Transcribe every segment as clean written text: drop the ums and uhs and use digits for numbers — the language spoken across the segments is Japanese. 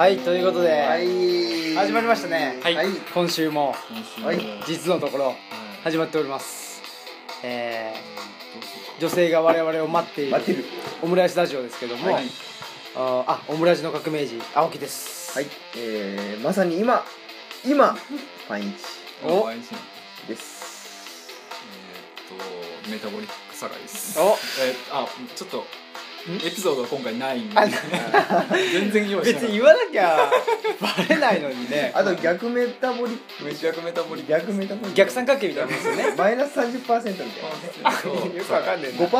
はい、ということで、始まりましたね。はい、今週も実のところ始まっております。女性が我々を待っているオムライスラジオですけども、オムラジの革命児青木です。はい、まさに今パンイチです。メタボリックサガイです。ちょっとエピソードは今回ないんで全然用意してない。別に言わなきゃバレないのにね。あと逆メタボリック逆三角形みたいなもんですよね。マイナス 30% みたいな。よくわかんない。 5% か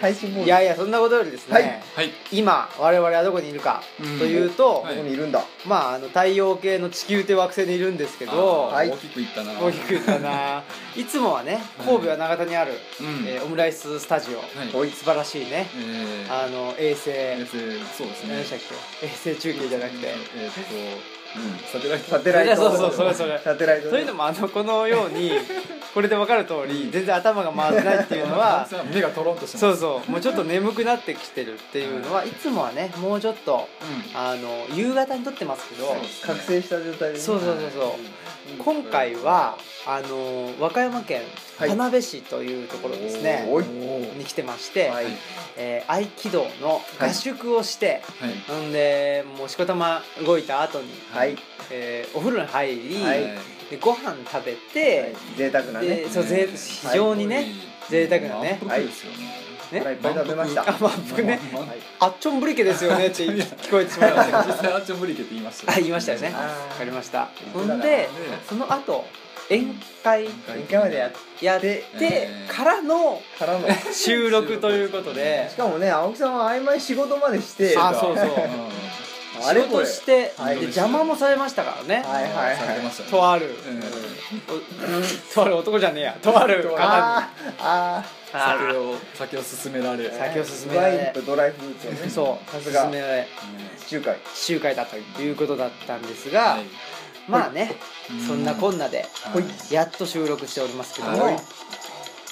体脂肪。いやいや、そんなことよりですね、今我々はどこにいるかというと、どこにいるんだ。まあ太陽系の地球という惑星にいるんですけど、大きくいったな。いつもはね、神戸は長田にあるオムライススタジオ、素晴らしいね。衛星中継じゃなくて、サテライト。というのもこのようにこれで分かる通り、全然頭が回ってないっていうのは、目がトロンとしてます。そうそう、もうちょっと眠くなってきてるっていうのは、いつもはね、もうちょっと夕方に撮ってますけど、覚醒した状態で。そう今回は和歌山県田辺市というところですね、に来てまして、合気道の合宿をして、んでもうしこたま動いた後にお風呂に入り、でご飯食べて、贅沢なね、非常にね、贅沢なね、いっぱい食べました。満腹ね、あっちょんぶりけですよねって聞こえてしまいました。実際あっちょんぶりけって言いました。言いましたよね。わかりました。そんでその後宴会までやってからの収録ということで、しかもね、青木さんは曖昧仕事までして、仕事して邪魔もされましたからね。とある男じゃねえや、とある方に酒を勧められ、ドライフルーツをね、そう勧められ、集会だということだったんですが、まあね、そんなこんなでやっと収録しておりますけども、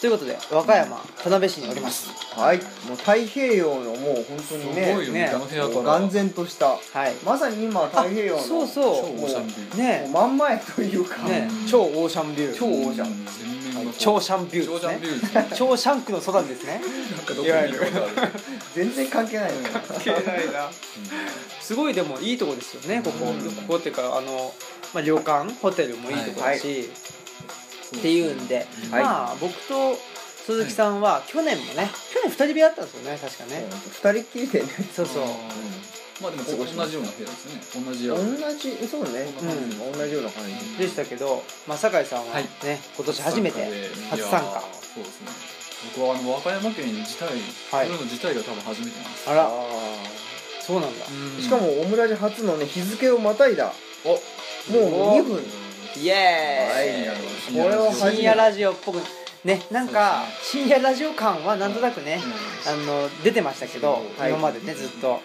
ということで和歌山田辺市におります。はい、もう太平洋の、もう本当にね、眼前とした、まさに今太平洋の超オーシャンビューね、真ん前というか、超オーシャンビュー、超シャンクの空ですね。全然関係ないな。すごい、でもいいとこですよね、ここっていうか、旅館ホテルもいいとこだしっていうんで、まあ僕と鈴木さんは去年2人部屋だったんですよね、確かね。2人っきりでね。まあでも同じような部屋ですね。同じような感じでしたけど、酒井さんはね、今年初めて初参加。そうですね。僕は和歌山県自体が多分初めてなんです。あら、そうなんだ。しかもオムラジ初のね、日付をまたいだ、もう2分、イエーイ。これは深夜ラジオっぽくね、なんか深夜ラジオ感はなんとなくね、出てましたけど、今までね、ずっと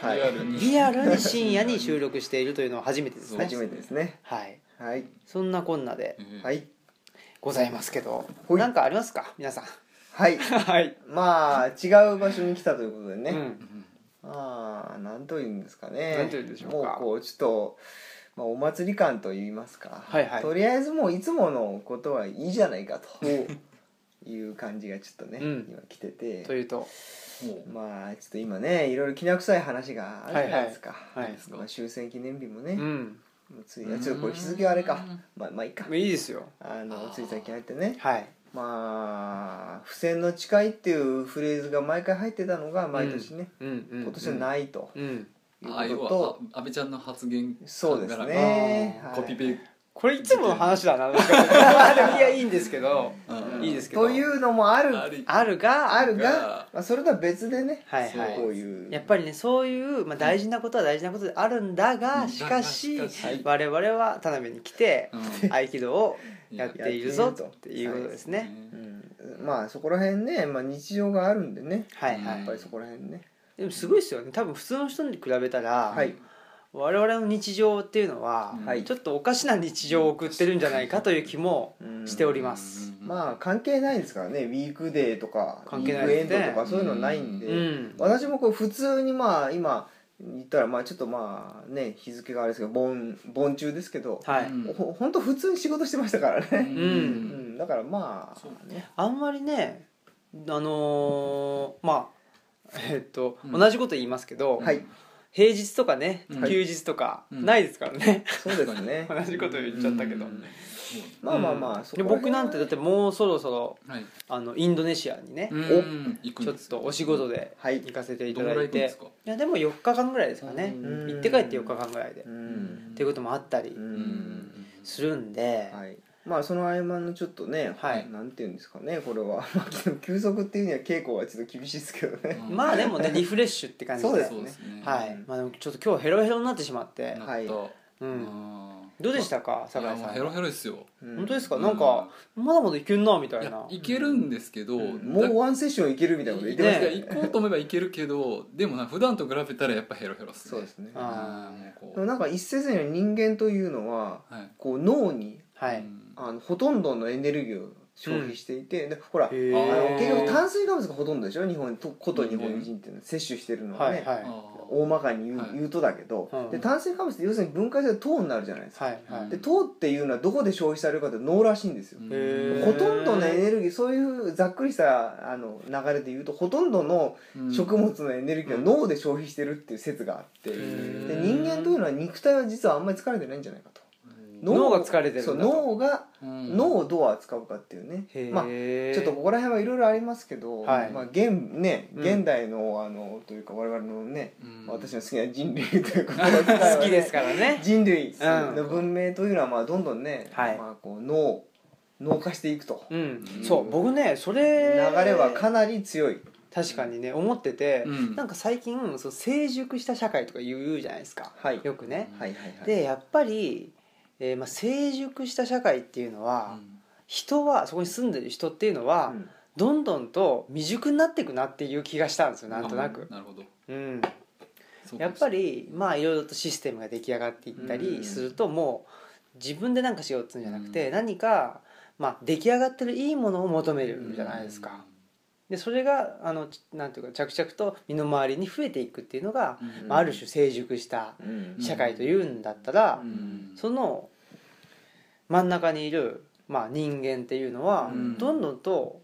リアルに深夜に収録しているというのは初めてですね。初めてですね。はい、そんなこんなでございますけど、なんかありますか、皆さん。はい、まあ違う場所に来たということでね、なんというんですかね、なんというんでしょうか、もうこうちょっとお祭り感といいますか、とりあえずもういつものことはいいじゃないかという感じがちょっとね、今来てて、というと、まあちょっと今ね、いろいろきな臭い話があるじゃないですか。終戦記念日もね、ちょっとこれ日付はあれか、まあいいか、いいですよ。つい最近入ってね、まあ不戦の誓いっていうフレーズが毎回入ってたのが、毎年ね、今年はないと。安倍ちゃんの発言からコピペ、これいつもの話だな。いや、いいんですけど、というのもあるが、それとは別でね、やっぱりね、そういう大事なことは大事なことであるんだが、しかし我々は田辺に来て合気道をやっているぞっていうことですね。まあそこら辺ね、日常があるんでね、やっぱりそこら辺ね。でもすごいですよね、多分普通の人に比べたら、我々の日常っていうのは、ちょっとおかしな日常を送ってるんじゃないかという気もしております。まあ関係ないですからね、ウィークデーとかウィークエンドとか、そういうのないんで、私もこう普通に、まあ今言ったらまあちょっとまあね日付があれですけど盆中ですけど、はい、本当普通に仕事してましたからね、うんうん、だからまあ、ね、あんまりねまあ同じこと言いますけど、うん、はい、平日とかね休日とかないですからね、うん、そうですね同じこと言っちゃったけど、うんうん、まあまあまあ、うん、そこはね、僕なんてだってもうそろそろ、はい、インドネシアにね、うん、ちょっとお仕事で行かせていただいて、はい、いやでも4日間ぐらいですかね、うん、行って帰って4日間ぐらいで、うん、っていうこともあったりするんで、うん、はい、まあその合間のちょっとね、はい、なんていうんですかね、これは休息っていうには稽古はちょっと厳しいですけどね、うん、まあでもねリフレッシュって感じで、そうですね、はい、まあ、でもちょっと今日ヘロヘロになってしまって、はい、うん。どうでしたか、酒井さん。ヘロヘロですよ。本当ですか、うん、なんかまだまだいけるなみたいな。いけるんですけど、うん、もうワンセッションいけるみたいなこと言ってましたね。行こうと思えばいけるけど、でもな普段と比べたらやっぱヘロヘロっすね。そうですね。ああ、なんか一説には人間というのは、はい、こう脳に、はい、ほとんどのエネルギーを消費していて、うん、でほら結局炭水化物がほとんどでしょ、こと日本人っていうのは摂取してるのはね、はいはい、大まかに言うとだけど、はい、で炭水化物って要するに分解すると糖になるじゃないですか、はいはい、で糖っていうのはどこで消費されるかって脳らしいんですよ。ほとんどのエネルギー、そういうざっくりした流れで言うとほとんどの食物のエネルギーは脳で消費してるっていう説があって、で人間というのは肉体は実はあんまり疲れてないんじゃないかと、脳が疲れてるんだと、そう、脳をどう扱うかっていうね、まあ、ちょっとここら辺はいろいろありますけど、はい、まあね、現代の、というか我々のね、うん、私の好きな人類というか、ね、好きですからね、人類の文明というのはまあどんどんね、うん、まあ、こう脳化していくと、うん、そう僕ねそれ流れはかなり強い。確かにね思ってて、うん、なんか最近そう成熟した社会とか言うじゃないですか、はい、よくね、はいはいはい、でやっぱりまあ、成熟した社会っていうのは、うん、人はそこに住んでる人っていうのは、うん、どんどんと未熟になっていくなっていう気がしたんですよ、なんとなく。なるほど、うん、やっぱりまあいろいろとシステムが出来上がっていったりすると、うん、もう自分で何かしようっていうんじゃなくて、うん、何か、まあ、出来上がってるいいものを求めるじゃないですか、うんうん、でそれがなんていうか着々と身の回りに増えていくっていうのが、うん、まあ、ある種成熟した社会というんだったら、うん、その真ん中にいる、まあ、人間っていうのは、うん、どんどんと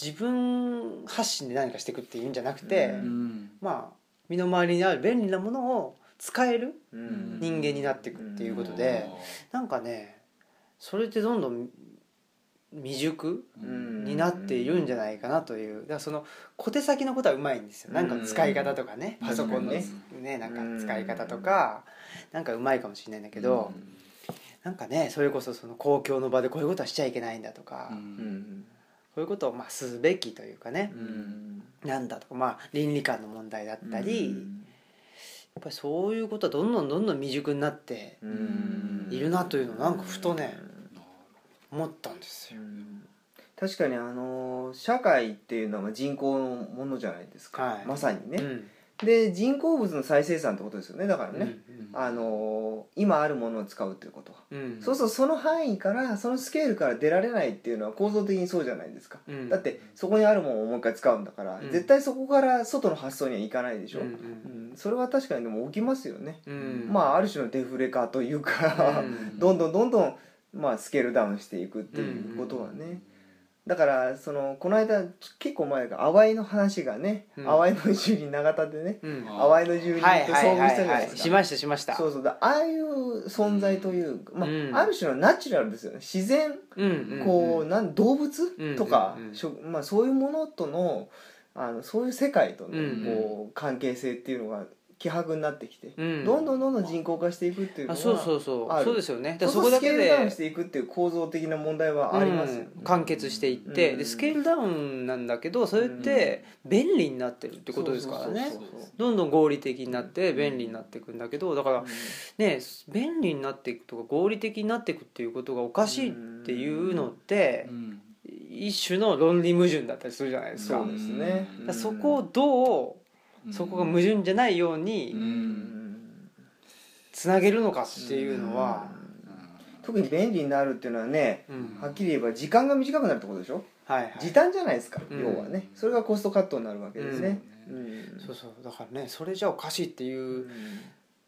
自分発信で何かしていくっていうんじゃなくて、うん、まあ身の回りにある便利なものを使える人間になっていくっていうことで、うん、なんかねそれってどんどん未熟になっているんじゃないかなという、だからその小手先のことはうまいんですよ、なんか使い方とかね、パソコンのねなんか使い方とかなんかうまいかもしれないんだけど、なんかねそれこそその公共の場でこういうことはしちゃいけないんだとか、こういうことをまあすべきというかね、なんだとか、まあ倫理観の問題だったり、やっぱりそういうことはどんどんどんどん未熟になっているなというのをなんかふとね思ったんですよ。確かに社会っていうのは人口のものじゃないですか、はい、まさにね、うん、で人工物の再生産ってことですよね、だからね、うんうん、今あるものを使うっていうことは、うん、そうするとその範囲からそのスケールから出られないっていうのは構造的にそうじゃないですか、うん、だってそこにあるものをもう一回使うんだから、うん、絶対そこから外の発想にはいかないでしょ、うんうんうん、それは確かにでも起きますよね、うん、まあある種のデフレ化というかどんどんどんどんまあ、スケールダウンしていくっていうことはね、うんうん、だからこの間結構前から淡井の話がね、うん、淡井の住人長田でね、うん、淡井の住人って遭遇したじゃないですか、しましたしました、そうそうだ、ああいう存在という、まあうん、ある種のナチュラルですよね、自然、うん、こう動物とか、うんうんまあ、そういうものとの、そういう世界との、うんうん、こう関係性っていうのが希薄になってきて、うん、どんどんどんどん人口化していくっていうのはある、あ、そうですよね。だからそこだけでスケールダウンしていくっていう構造的な問題はありますよね、うん、完結していって、うん、でスケールダウンなんだけどそれって便利になってるってことですからね、どんどん合理的になって便利になっていくんだけど、だから、うん、ね便利になっていくとか合理的になっていくっていうことがおかしいっていうのって、うんうん、一種の論理矛盾だったりするじゃないですか、そうですね、だからそこをどうそこが矛盾じゃないようにつなげるのかっていうのは特に便利になるっていうのはね、うん、はっきり言えば時間が短くなるってことでしょ、はいはい、時短じゃないですか、うん、要はね、それがコストカットになるわけですね、うんうん、そうそう、だからね、それじゃおかしいっていう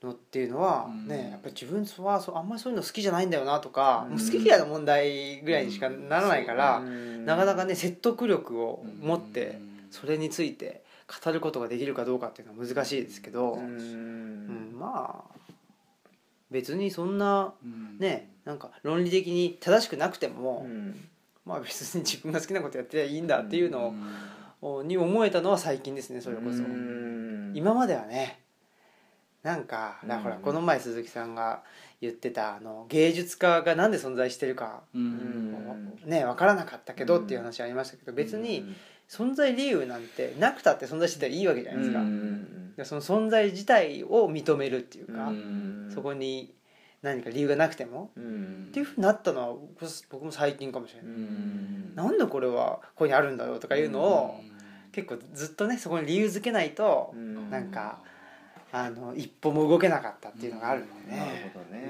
のっていうのは、ね、うん、やっぱり自分はあんまりそういうの好きじゃないんだよなとか、うん、もう好き嫌いの問題ぐらいにしかならないから、うん、なかなかね説得力を持ってそれについて語ることができるかどうかっていうのは難しいですけど、うんうん、まあ別にそんな、うん、ね、なんか論理的に正しくなくても、うん、まあ別に自分が好きなことやってりゃいいんだっていうのを、うん、に思えたのは最近ですね。それこそ、うん、今まではね、なんか、うん、ほらこの前鈴木さんが言ってた芸術家がなんで存在してるか、うんね、分からなかったけどっていう話ありましたけど、別に存在理由なんてなくたって存在してたらいいわけじゃないですか、うん、その存在自体を認めるっていうか、うん、そこに何か理由がなくても、うん、っていうふうになったのは僕も最近かもしれない、うん、なんでこれはここにあるんだろうとかいうのを、うん、結構ずっとねそこに理由づけないと、うん、なんか一歩も動けなかったっていうのがあるんでね。なるほどね。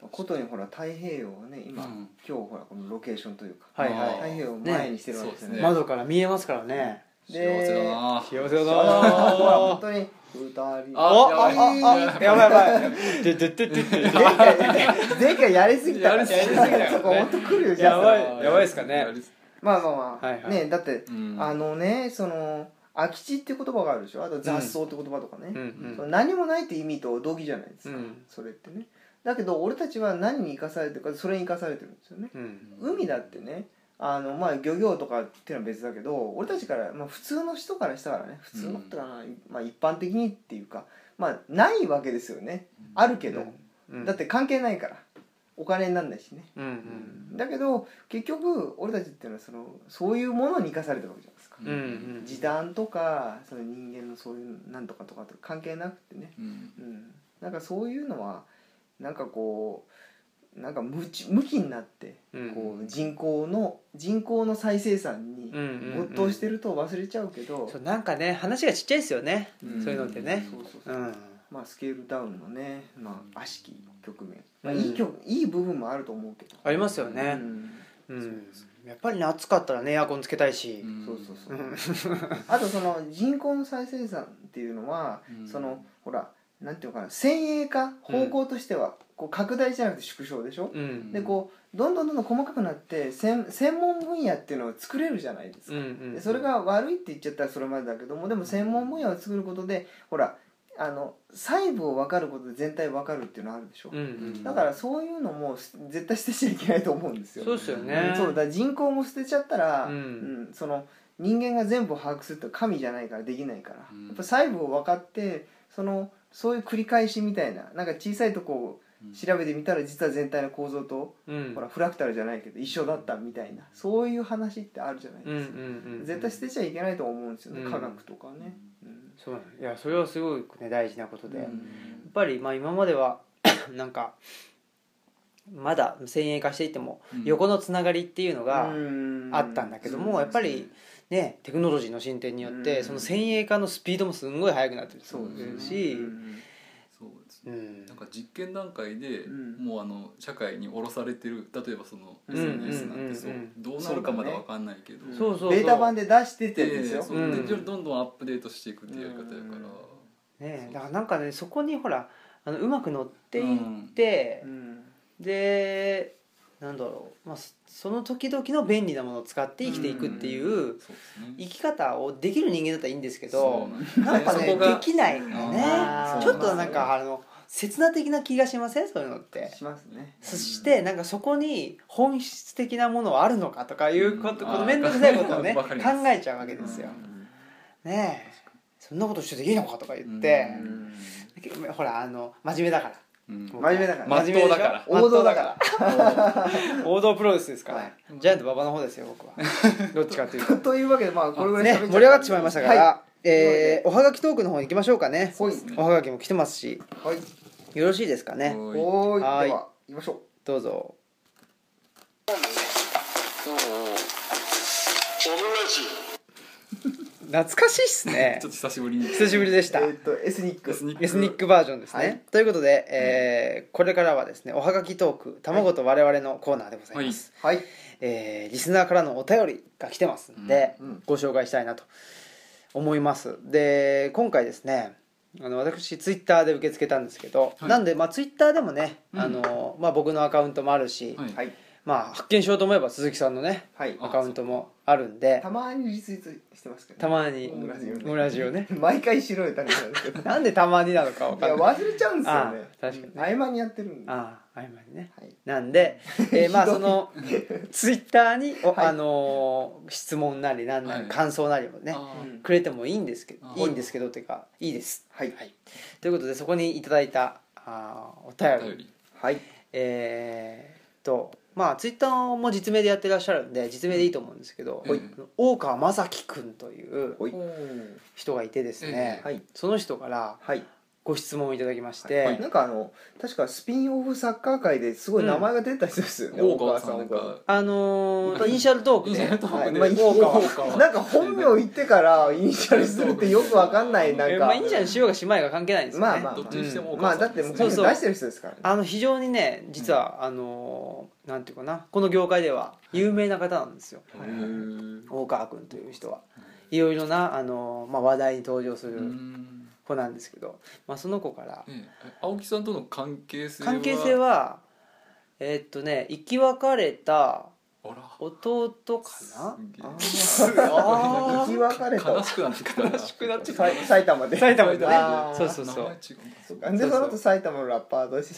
うん、ことにほら太平洋をね今、うん、今日ほらこのロケーションというか、はいはい、太平洋を前にしてるわけですよ ね。窓から見えますからね。幸せだな。幸せだな。ほら本当に二人。あやばいやばい。前回やりすぎた。そこ本当来るよ。やばいですかね。まあまあまあ、はいはい、ね、だって、うん、ねその。空き地って言葉があるでしょ。あと雑草って言葉とかね、うんうんうん、何もないって意味と同義じゃないですか、うん、それってね。だけど俺たちは何に生かされてるか、それに生かされてるんですよね、うんうん、海だってね、まあ、漁業とかっていうのは別だけど、俺たちから、まあ、普通の人からしたらね、普通のってかな、うんまあ、一般的にっていうか、まあ、ないわけですよね、うん、あるけど、うんうん、だって関係ないからお金になんないしね、うんうん、だけど結局俺たちっていうのはそういうものに生かされてるわけじゃないですか、うんうん、時短とかその人間のそういうなんとかとかと関係なくてね、うんうん、なんかそういうのはなんかこうなんか無気になって、うん、こう人口の再生産に没頭してると忘れちゃうけど、うんうんうん、なんかね話がちっちゃいですよね、うん、そういうのってね、そうそうそう、うん、まあ、スケールダウンのね、まあ、悪しき局面、まあ、いい部分もあると思うけど、ありますよね、うんうん、やっぱり、ね、暑かったらねエアコンつけたいし、うん、そうそうそうあとその人口の再生産っていうのは、うん、そのほらなんていうのかな、先鋭化方向としては、うん、こう拡大じゃなくて縮小でしょ、うん、でこうどんどん細かくなって専門分野っていうのを作れるじゃないですか、うんうん、でそれが悪いって言っちゃったらそれまでだけども、でも専門分野を作ることでほら細部を分かることで全体分かるっていうのあるでしょ、うんうん、だからそういうのも絶対捨てちゃいけないと思うんですよ。そうですよね、うん、そうだから人口も捨てちゃったら、うんうん、その人間が全部把握するって神じゃないからできないから、うん、やっぱ細部を分かってそういう繰り返しみたいな、なんか小さいとこを調べてみたら実は全体の構造と、うん、ほらフラクタルじゃないけど一緒だったみたいな、そういう話ってあるじゃないですか、うんうんうん、絶対捨てちゃいけないと思うんですよね、うん、科学とかね、そういやそれはすごく、ね、大事なことで、うん、やっぱり、まあ、今まではなんかまだ先鋭化していても横のつながりっていうのがあったんだけども、うん、やっぱり、ね、テクノロジーの進展によって、うん、その先鋭化のスピードもすんごい速くなってるし、なんか実験段階で、うん、もう社会に降ろされてる、例えばその SNS なんてそう、うんうんうんうん、どうなるかまだ分かんないけど、そうそうそう、データ版で出してってるんですよ、うんうん、でどんどんアップデートしていくっていうやり方やから、うんね、だからなんかねそこにほらうまく乗っていって、うん、でなんだろう、まあ、その時々の便利なものを使って生きていくっていう生き方をできる人間だったらいいんですけど、なんかねできないのね、ちょっとなんか刹那的な気がしません、そういうのってしますね。そしてなんかそこに本質的なものはあるのかとかいうこと、この面倒くさいことをね考えちゃうわけですよね。えそんなことしてていいのかとか言って、ほら真面目だから、うん、真面目だから、真面目だから王道だから王道プロレスですから、ね、はい、ジャイアント馬場の方ですよ僕はどっちかというとというわけで、まあこれぐらい、ね、盛り上がってしまいましたから、はい、おはがきトークの方に行きましょうかね。そうですね、おはがきも来てますし、はい、よろしいですかね。おーい、はい、では行きましょう。どうぞ。オムラジ懐かしいっすね。ちょっと久しぶりでした。エスニックバージョンですね。はい、ということで、これからはですね、おはがきトーク卵と我々のコーナーでございます。はい。リスナーからのお便りが来てますんで、うんうん、ご紹介したいなと思います。で、今回ですね、私ツイッターで受け付けたんですけど、はい、なんでツイッターでもね、僕のアカウントもあるし。はい、発見しようと思えば鈴木さんのね、はい、アカウントもあるんで、たまにリツイートしてますけど、ね、たまに同じよね毎回白いタイプなんですけどなんでたまになのか分かんない、いや忘れちゃうんですよね。確かに、ね、合間にやってるんで、合間にね、はい、なんで、そのツイッターに、はい、質問なりなんなり感想なりもね、はい、くれてもいいんですけど、っていうかいいです、はいはい、ということでそこにいただいたお便り、はい、ツイッターも実名でやってらっしゃるんで実名でいいと思うんですけど、大川正樹くんという人がいてですね、その人からご質問をいただきまして、はいはい、なんか確かスピンオフサッカー界ですごい名前が出た人ですよね、大川さんがイニシャルトークで、なんか本名言ってからイニシャルするってよくわかんない、なんかイニシャルしようがしまいが関係ないんですよね。どっちにしても大川さん、だってもう本名出してる人ですからね。非常にね、実はなんていうかな、この業界では有名な方なんですよ、大川君という人は。いろいろな話題に登場する子なんですけど、その子から、青木さんとの関係性は生き別れた弟かな。生き別れた。悲しくなってきた。埼玉で。そう。でその後埼玉のラッパーとし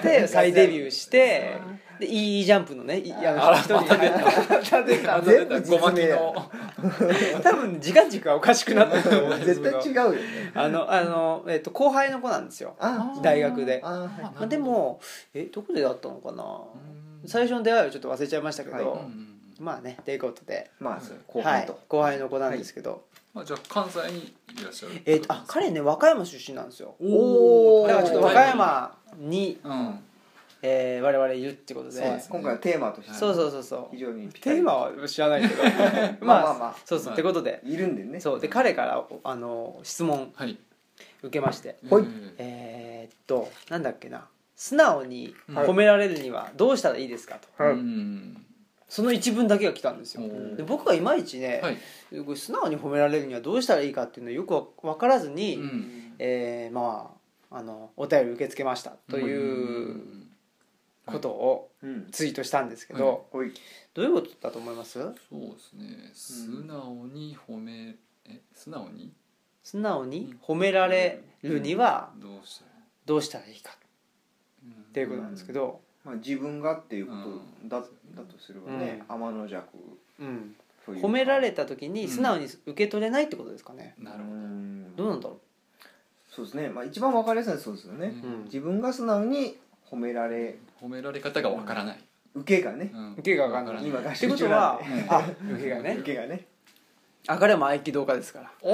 て再デビューして。でいいジャンプのね、一人全部実名の多分時間軸はおかしくなってると思うんですけど絶対違うよね。後輩の子なんですよ、大学で。でもどこでだったのかな、最初の出会いはちょっと忘れちゃいましたけど、ということで後輩の子なんですけど、じゃあ関西にいらっしゃる。彼ね、和歌山出身なんですよ。だからちょっと和歌山に我々いるってことで、今回はテーマとしてそう非常にテーマは知らないけどまあってことでいるんでね。そうで、彼から質問受けまして、なんだっけな、素直に褒められるにはどうしたらいいですかと、その一文だけが来たんですよ。で僕がいまいちね、素直に褒められるにはどうしたらいいかっていうのをよく分からずに、お便り受け付けましたということをツイートしたんですけど、どういうことだと思います？そうですね。素直に褒められるにはどうしたらいいかっていうことなんですけど、自分がっていうことだとすればね、天の弱、褒められた時に素直に受け取れないってことですかね。なるほど。どうなんだろう。そうですね。一番わかりやすいのはそうですよね。自分が素直に褒められ方がわからない、受けがね、受けがわからないってことは、受けがね彼も合気道家ですから。どち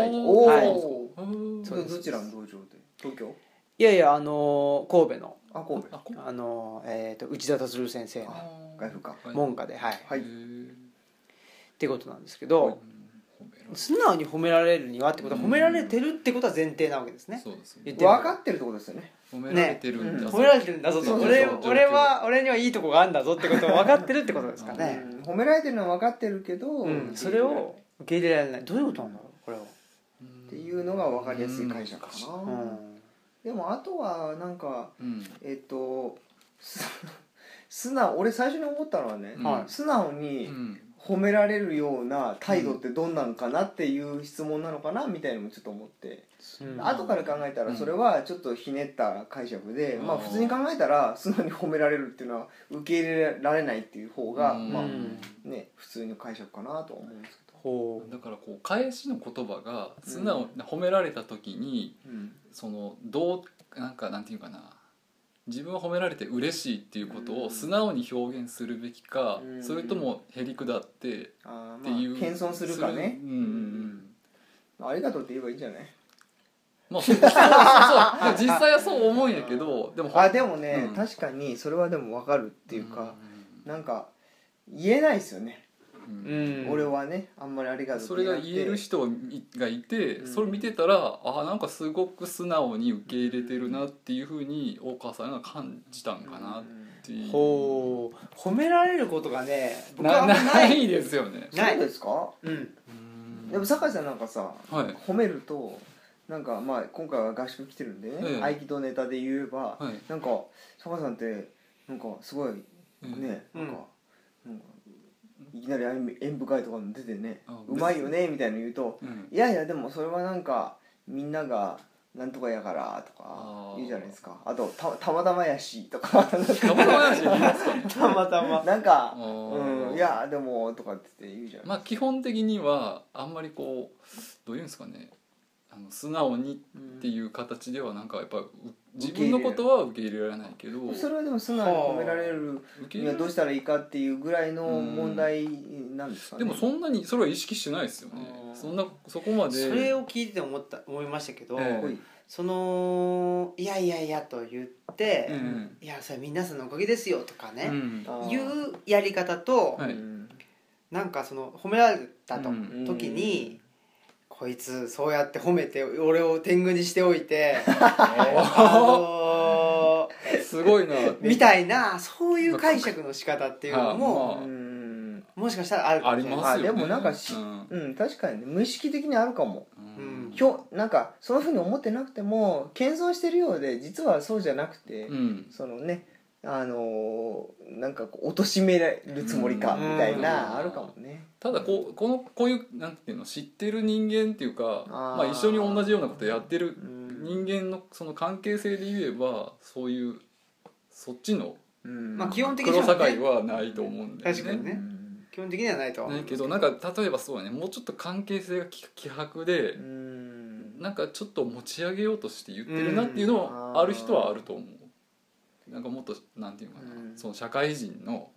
らの道場で、東京？いやいや、神戸の内田達郎先生の門下で、ってことなんですけど、素直に褒められるにはってことは、褒められてるってことは前提なわけですね。分かってるってことですよね。褒められてるんだぞ、俺にはいいとこがあるんだぞってことを分かってるってことですかね。褒められてるのは分かってるけど、それを受け入れられない、どういうことなんだろうこれはっていうのが分かりやすい解釈かな。でもあとはなんか俺最初に思ったのはね、素直に褒められるような態度ってどんなんかなっていう質問なのかなみたいなのもちょっと思って、後から考えたらそれはちょっとひねった解釈で、普通に考えたら素直に褒められるっていうのは受け入れられないっていう方が、普通の解釈かなと思うんですけど、だからこう返しの言葉が素直に褒められた時に、なんていうかな、自分は褒められて嬉しいっていうことを素直に表現するべきか、それともへりくだってっていう、謙遜するかね。ありがとうって言えばいいんじゃない？そう実際はそう思うんやけど、でもね、確かにそれはでも分かるっていうか、なんか言えないですよね。うん、俺はねあんまりありがとうそれが言える人がいて、うん、それ見てたらあなんかすごく素直に受け入れてるなっていう風に大川さんが感じたんかなっていう、うん、ほう褒められることがね僕は ないですよね。ないですか、うん、でも酒井さんなんかさ、はい、褒めるとなんかまあ今回は合宿来てるんでね、ええ、合気道ネタで言えば、はい、なんか酒井さんってなんかすごいね、うん、なんかいきなり演舞会とかに出てねうまいよねみたいな言うと、うん、いやいやでもそれはなんかみんながなんとかやからとか言うじゃないですか。 あと たまたまやしとかたまたまやしたまたまなんか、うん、いやでもとかって言うじゃないですか。まあ基本的にはあんまりこうどういうんですかね素直にっていう形ではなんかやっぱ自分のことは受け入れられないけどそれはでも素直に褒められるにはどうしたらいいかっていうぐらいの問題なんですかね。でもそんなにそれは意識してないですよね。そんなそこまでそれを聞いて思いましたけど、そのいやいやいやと言って、いやそれ皆さんのおかげですよとかね、いうやり方と、はい、なんかその褒められたと、時にこいつそうやって褒めて俺を天狗にしておいてすごいなみたいなそういう解釈の仕方っていうのも、まあ、もしかしたらあるかもしれない。ありますよね。でもなんかうん、確かに、ね、無意識的にあるかも、うん、なんかそういうふうに思ってなくても謙遜してるようで実はそうじゃなくて、うん、そのねなんかおとしめられるつもりかみたいなあるかもね。ただこういうなんていうの知ってる人間っていうかまあ、一緒に同じようなことやってる人間のその関係性で言えばそういうそっちの黒さかいはないと思うんだよね。確かにね基本的にはないとは思うんですけど、なんか例えばそうだねもうちょっと関係性が希薄でなんかちょっと持ち上げようとして言ってるなっていうのはある人はあると思う。なんかもっとなんていうかな、その社会人の、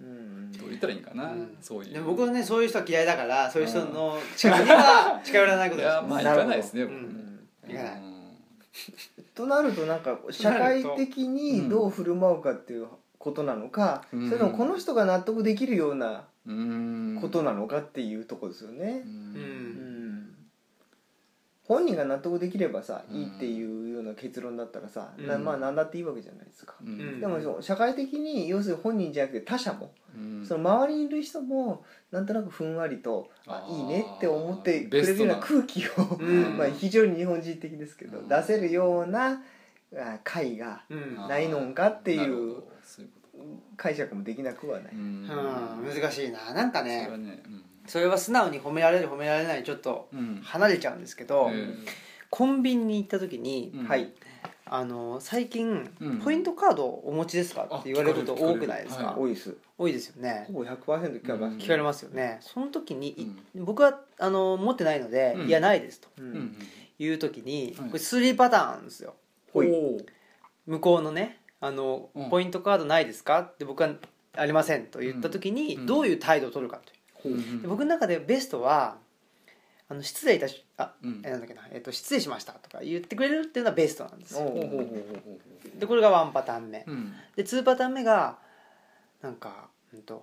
どう言ったらいいんかな、そういう。でも僕はねそういう人は嫌いだからそういう人の近くには近寄らないことです。いやまあ行かないですね。僕行かない。となるとなんか社会的にどう振る舞うかっていうことなのか、それともこの人が納得できるようなことなのかっていうところですよね。本人が納得できればさいいっていうような結論だったらさ、まあ何だっていいわけじゃないですか、でも社会的に要するに本人じゃなくて他者も、その周りにいる人もなんとなくふんわりとあいいねって思ってくれるような空気をまあ非常に日本人的ですけど、出せるような会がないのんかっていう解釈もできなくはない、難しいな。なんかねそれは素直に褒められる褒められないちょっと離れちゃうんですけど、コンビニに行った時に、はい、最近、ポイントカードお持ちですかって言われること多くないですか、はい、多いですよね。ほぼ 100% 聞かれますよね。その時に、僕は持ってないので、いやないですという時に、これ3パターンなんですよ、向こうのねポイントカードないですかって僕はありませんと言った時に、どういう態度を取るかという。で僕の中でベストは失礼いたしなんだっけな失礼しましたとか言ってくれるっていうのはベストなんですよ。でこれが1パターン目、で2パターン目がなんか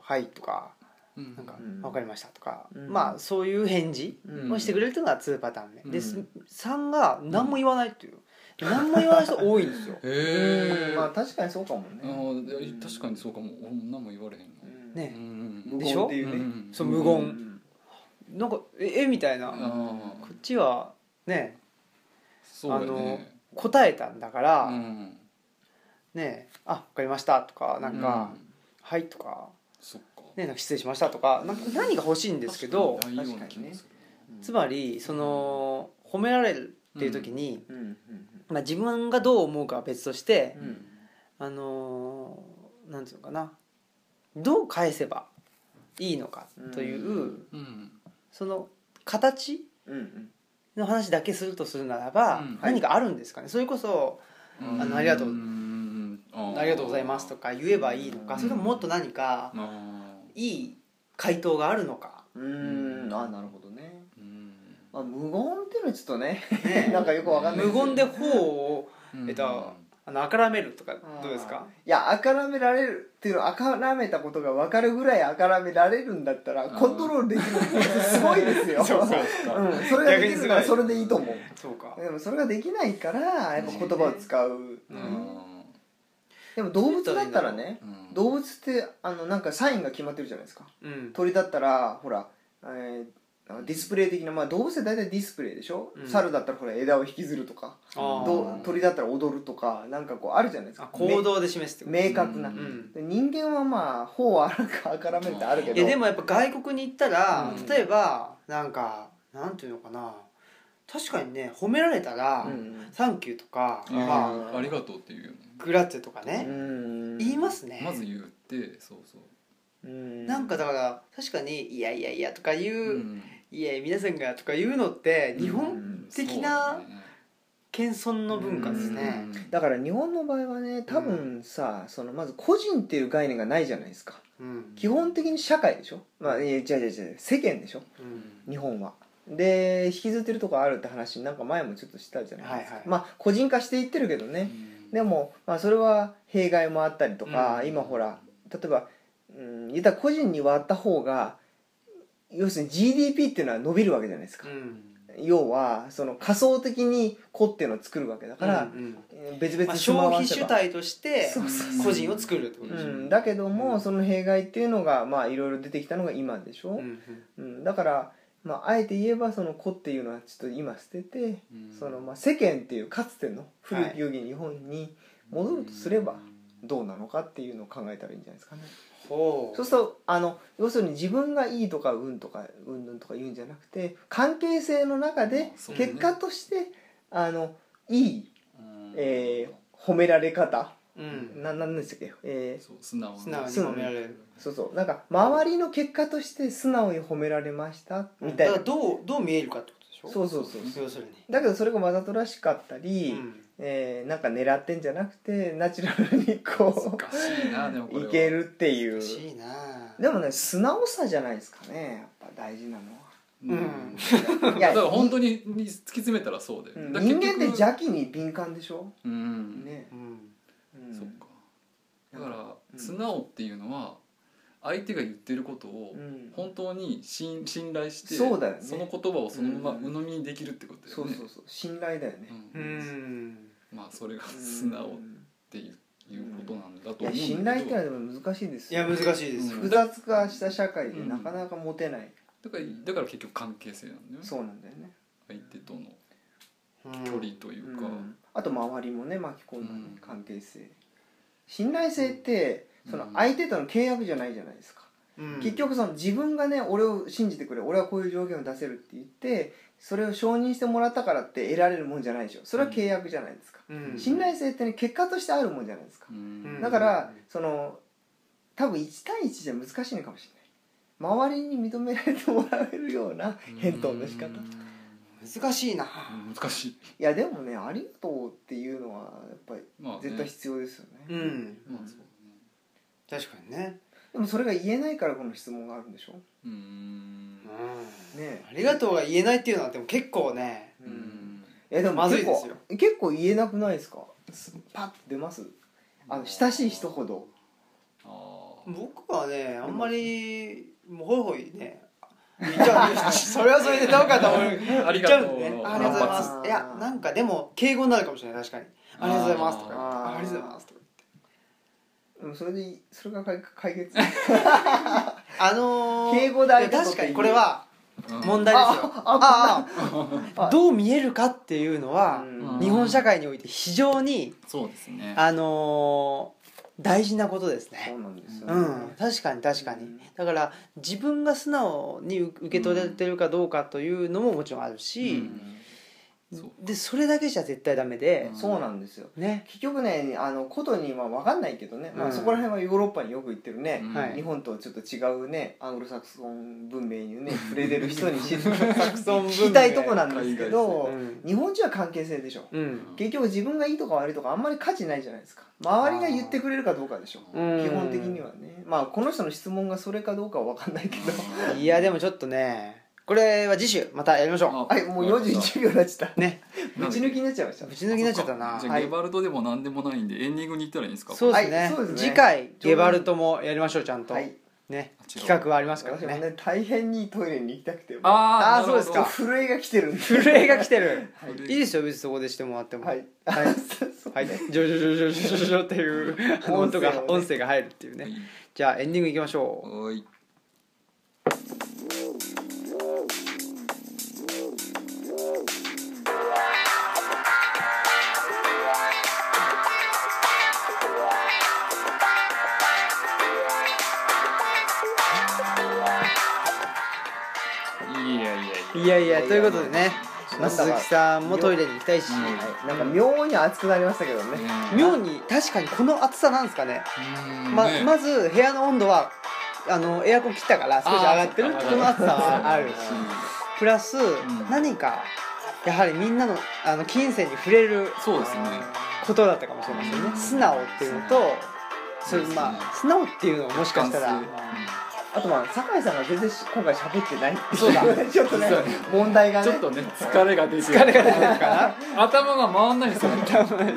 はいとかなんか分かりましたとか、まあそういう返事をしてくれるっていうのが2パターン目で、3が何も言わないっていう。何も言わない人多いんですよ。まあ確かにそうかもね。確かにそうかも。俺も何も言われへんのね、でしょ、そう無言、なんかみたいな、こっちはね、そうね答えたんだから、ねあ分かりましたとかなんか、はいとか、そっかねなんか失礼しましたとかなんか何が欲しいんですけど、確かにね、つまりその褒められるっていう時に、まあ自分がどう思うかは別として、なんていうのかな。どう返せばいいのかというその形の話だけするとするならば何かあるんですかね。それこそありがとうございますとか言えばいいのか、それとももっと何かいい回答があるのか。あ、なるほどね。無言っていうのはちょっとねなんかよくわかんない。無言で頬を諦めるとかどうですか？いや、諦められるっていうの、諦めたことが分かるぐらい諦められるんだったらコントロールできるってすごいですよ。そうそううん、それができるからそれでいいと思う。そうか。でもそれができないからやっぱ言葉を使う。うん、でも動物だったらね、うん、動物ってなんかサインが決まってるじゃないですか。うん、鳥だったらほら、ディスプレイ的な、まあ、動物って大体ディスプレイでしょ、うん、猿だったらほら枝を引きずるとか、鳥だったら踊るとかなんかこうあるじゃないですか、行動で示すってこと、明確な、うんうん、人間はまあ頬をあからめるってあるけど、でもやっぱ外国に行ったら、うん、例えばなんかなんていうのかな、確かにね、褒められたら、うん、サンキューとか、まあ、ありがとうっていうよね、グラッツェとかね、うん、言いますね、まず言って、そうそう、なんかだから確かにいやいやいやとか言う、うん、いや皆さんがとか言うのって日本的な謙遜の文化ですね、うん、だから日本の場合はね多分さ、うん、そのまず個人っていう概念がないじゃないですか、うん、基本的に社会でしょ、まあ、違う世間でしょ、うん、日本はで引きずってるとこあるって話なんか前もちょっとしたじゃないですか、はいはい、まあ個人化していってるけどね、うん、でも、まあ、それは弊害もあったりとか、うん、今ほら例えば言ったら個人に割った方が要するに GDP っていうのは伸びるわけじゃないですか、うん、要はその仮想的に個っていうのを作るわけだから、うんうん、別々に回せば、まあ、消費主体として個人を作るってことですよね、うん、だけども、うん、その弊害っていうのがまあいろいろ出てきたのが今でしょ、うんうん、だから、まあ、あえて言えばその個っていうのはちょっと今捨てて、うん、そのまあ世間っていうかつての古き良き日本に戻るとすればどうなのかっていうのを考えたらいいんじゃないですかね。そうすると要するに自分がいいとか運とかうんぬんとか言うんじゃなくて関係性の中で結果として、ね、いい、褒められ方、うん、なんでしたっけ、そう素直に褒められる、そうそう、なんか周りの結果として素直に褒められましたみたいな、うん、だからどう見えるかってことでしょ。そうそうそう、要するにだけどそれがわざとらしかったり、うん、なんか狙ってんじゃなくてナチュラルにこういけるっていう。難しいな。でもね、素直さじゃないですかね、やっぱ大事なのは。うん、いやだから本当に突き詰めたらそうだよ、うん、だ人間って邪気に敏感でしょ、うん、ね、うんうん、そっか、だから、うん、素直っていうのは相手が言ってることを本当に信頼して、そうだよね、その言葉をそのまま鵜呑みにできるってことだよね、うん、そう信頼だよね、うん、まあそれが素直っていうことなんだと思うんだけど、信頼ってのはでも難しいですよね。いや難しいです、うん、複雑化した社会でなかなか持てない、うん、だから結局関係性なんだよね。そうなんだよね、相手との距離というか、うん、あと周りもね巻き込んだ、ね、うん、関係性、信頼性って、うん、その相手との契約じゃないじゃないですか、うん、結局その自分がね、俺を信じてくれ、俺はこういう条件を出せるって言ってそれを承認してもらったからって得られるもんじゃないでしょ、それは契約じゃないですか、うん、信頼性ってね結果としてあるもんじゃないですか、うん、だからその多分1対1じゃ難しいのかもしれない、周りに認められてもらえるような返答の仕方、難しいな、難しい、いやでもね、ありがとうっていうのはやっぱり絶対必要ですよね、まあね、うん、まあそう、確かにね。でもそれが言えないからこの質問があるんでしょ。ね、ありがとうが言えないっていうのはでも結構ね。でもまずいですよ。結構言えなくないですか。パッと出ます。親しい人ほど。僕はねあんまりもうほいほいね。それはそれでどうかと思う。ありがとうね。ありがとうございます。いやなんかでも敬語になるかもしれない、確かに。ありがとうございますとか。ありがとうございますとか。それが解決敬語であることって確かにこれは問題ですよ、うん、どう見えるかっていうのは、うん、日本社会において非常にそうですね、大事なことですね。そうなんですよね、うん、確かに、うん、だから自分が素直に受け取れてるかどうかというのももちろんあるし、うんうん、でそれだけじゃ絶対ダメで、うん、そうなんですよ、ね、結局ねことには分かんないけどね、うん、まあ、そこら辺はヨーロッパによく行ってるね、うん、日本とちょっと違うねアングロサクソン文明にね触れてる人に聞きたいとこなんですけど、うん、日本人は関係性でしょ、うん、結局自分がいいとか悪いとかあんまり価値ないじゃないですか、周りが言ってくれるかどうかでしょ、基本的にはね、まあこの人の質問がそれかどうかは分かんないけどいやでもちょっとねこれは次週またやりましょう。はい、もう41秒になっちゃったね。ぶち抜きになっちゃいました。ぶち抜きになっちゃったな。じゃあゲバルトでも何でもないんでエンディングに行ったらいいんですか。そうですね、はい、そうですね。次回ゲバルトもやりましょう、ちゃんと、はいね、企画はありますからね。私もね、大変にトイレに行きたくても、ああそうですか、震えが来てる、震えが来てる、はい、いいですよ別にそこでしてもらっても、はいはいはい、ジョジョジョジョジョジョジョっていう音が、ね、音声が入るっていうね。じゃあエンディングいきましょう。はい、いやいや、ということでね、鈴木さんもトイレに行きたいし、なんか妙に暑くなりましたけどね。妙に、確かにこの暑さなんですかね。まず部屋の温度はエアコン切ったから少し上がってるって、この暑さはあるし、プラス何かやはりみんなの金銭に触れることだったかもしれませんね。素直っていうのと、それまあ素直っていうのはもしかしたら。あとまあ酒井さんが全然今回喋ってないってそうだちょっとね問題がね、ちょっとね疲れが出てるから頭が回んないですよね。確かにね、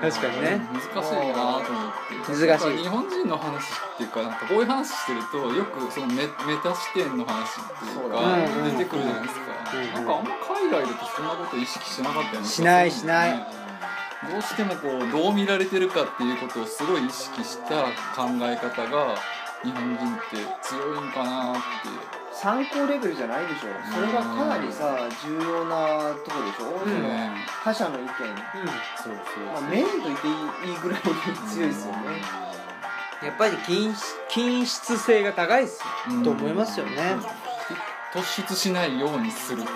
難しいなと思って。難しい、日本人の話っていうか、なんかこういう話してるとよくそのメタ視点の話っていうか出てくるじゃないですか。なんかあんま海外だとそんなこと意識しなかったよね。しないしない、どうしてもこうどう見られてるかっていうことをすごい意識した考え方が日本人って強いんかなって。参考レベルじゃないでしょ、それがかなりさ重要なとこでしょ、他者の意見、メインと言っていいぐらい強いですよね。やっぱり均質性が高いと思いますよね。突出しないようにするとか、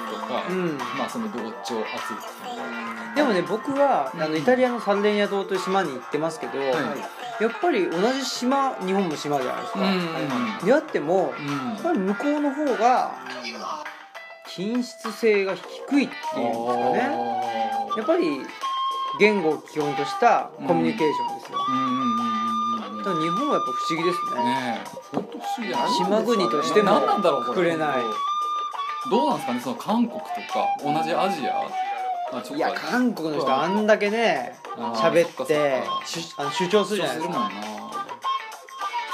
まあその同調圧力。でもね、僕はイタリアのサルデーニャ島という島に行ってますけど、やっぱり同じ島、日本も島じゃないですか、であっても、やっぱり向こうの方が品質性が低いっていうんですかね。やっぱり言語を基本としたコミュニケーションですよ。だから日本はやっぱ不思議ですね。本当不思議じゃないですかね。島国としてもくれない。どうなんですかね、その韓国とか同じアジア。いや韓国の人あんだけね喋って主張するじゃないですか。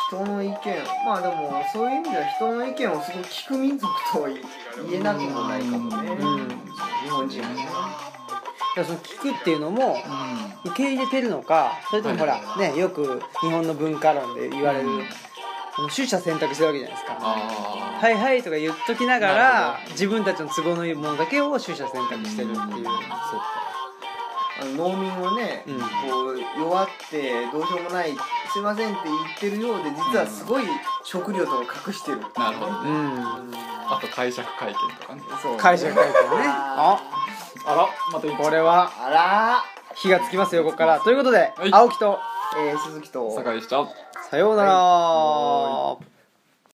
人の意見、まあでもそういう意味では人の意見をすごい聞く民族とは言えなくもないかもね、日本人はね。だからその聞くっていうのも受け入れてるのか、それともほらね、よく日本の文化論で言われる取捨選択してるわけじゃないですか。はいはいとか言っときながら自分たちの都合のいいものだけを取捨選択してるっていう。農民をね、こう弱ってどうしようもないすいませんって言ってるようで、実はすごい食料とか隠してる。なるほどね。あと解釈会見とかね。解釈会見ね。あらまたこれはあら火がつきますよここから。ということで青木と鈴木と酒井でした。さようなら。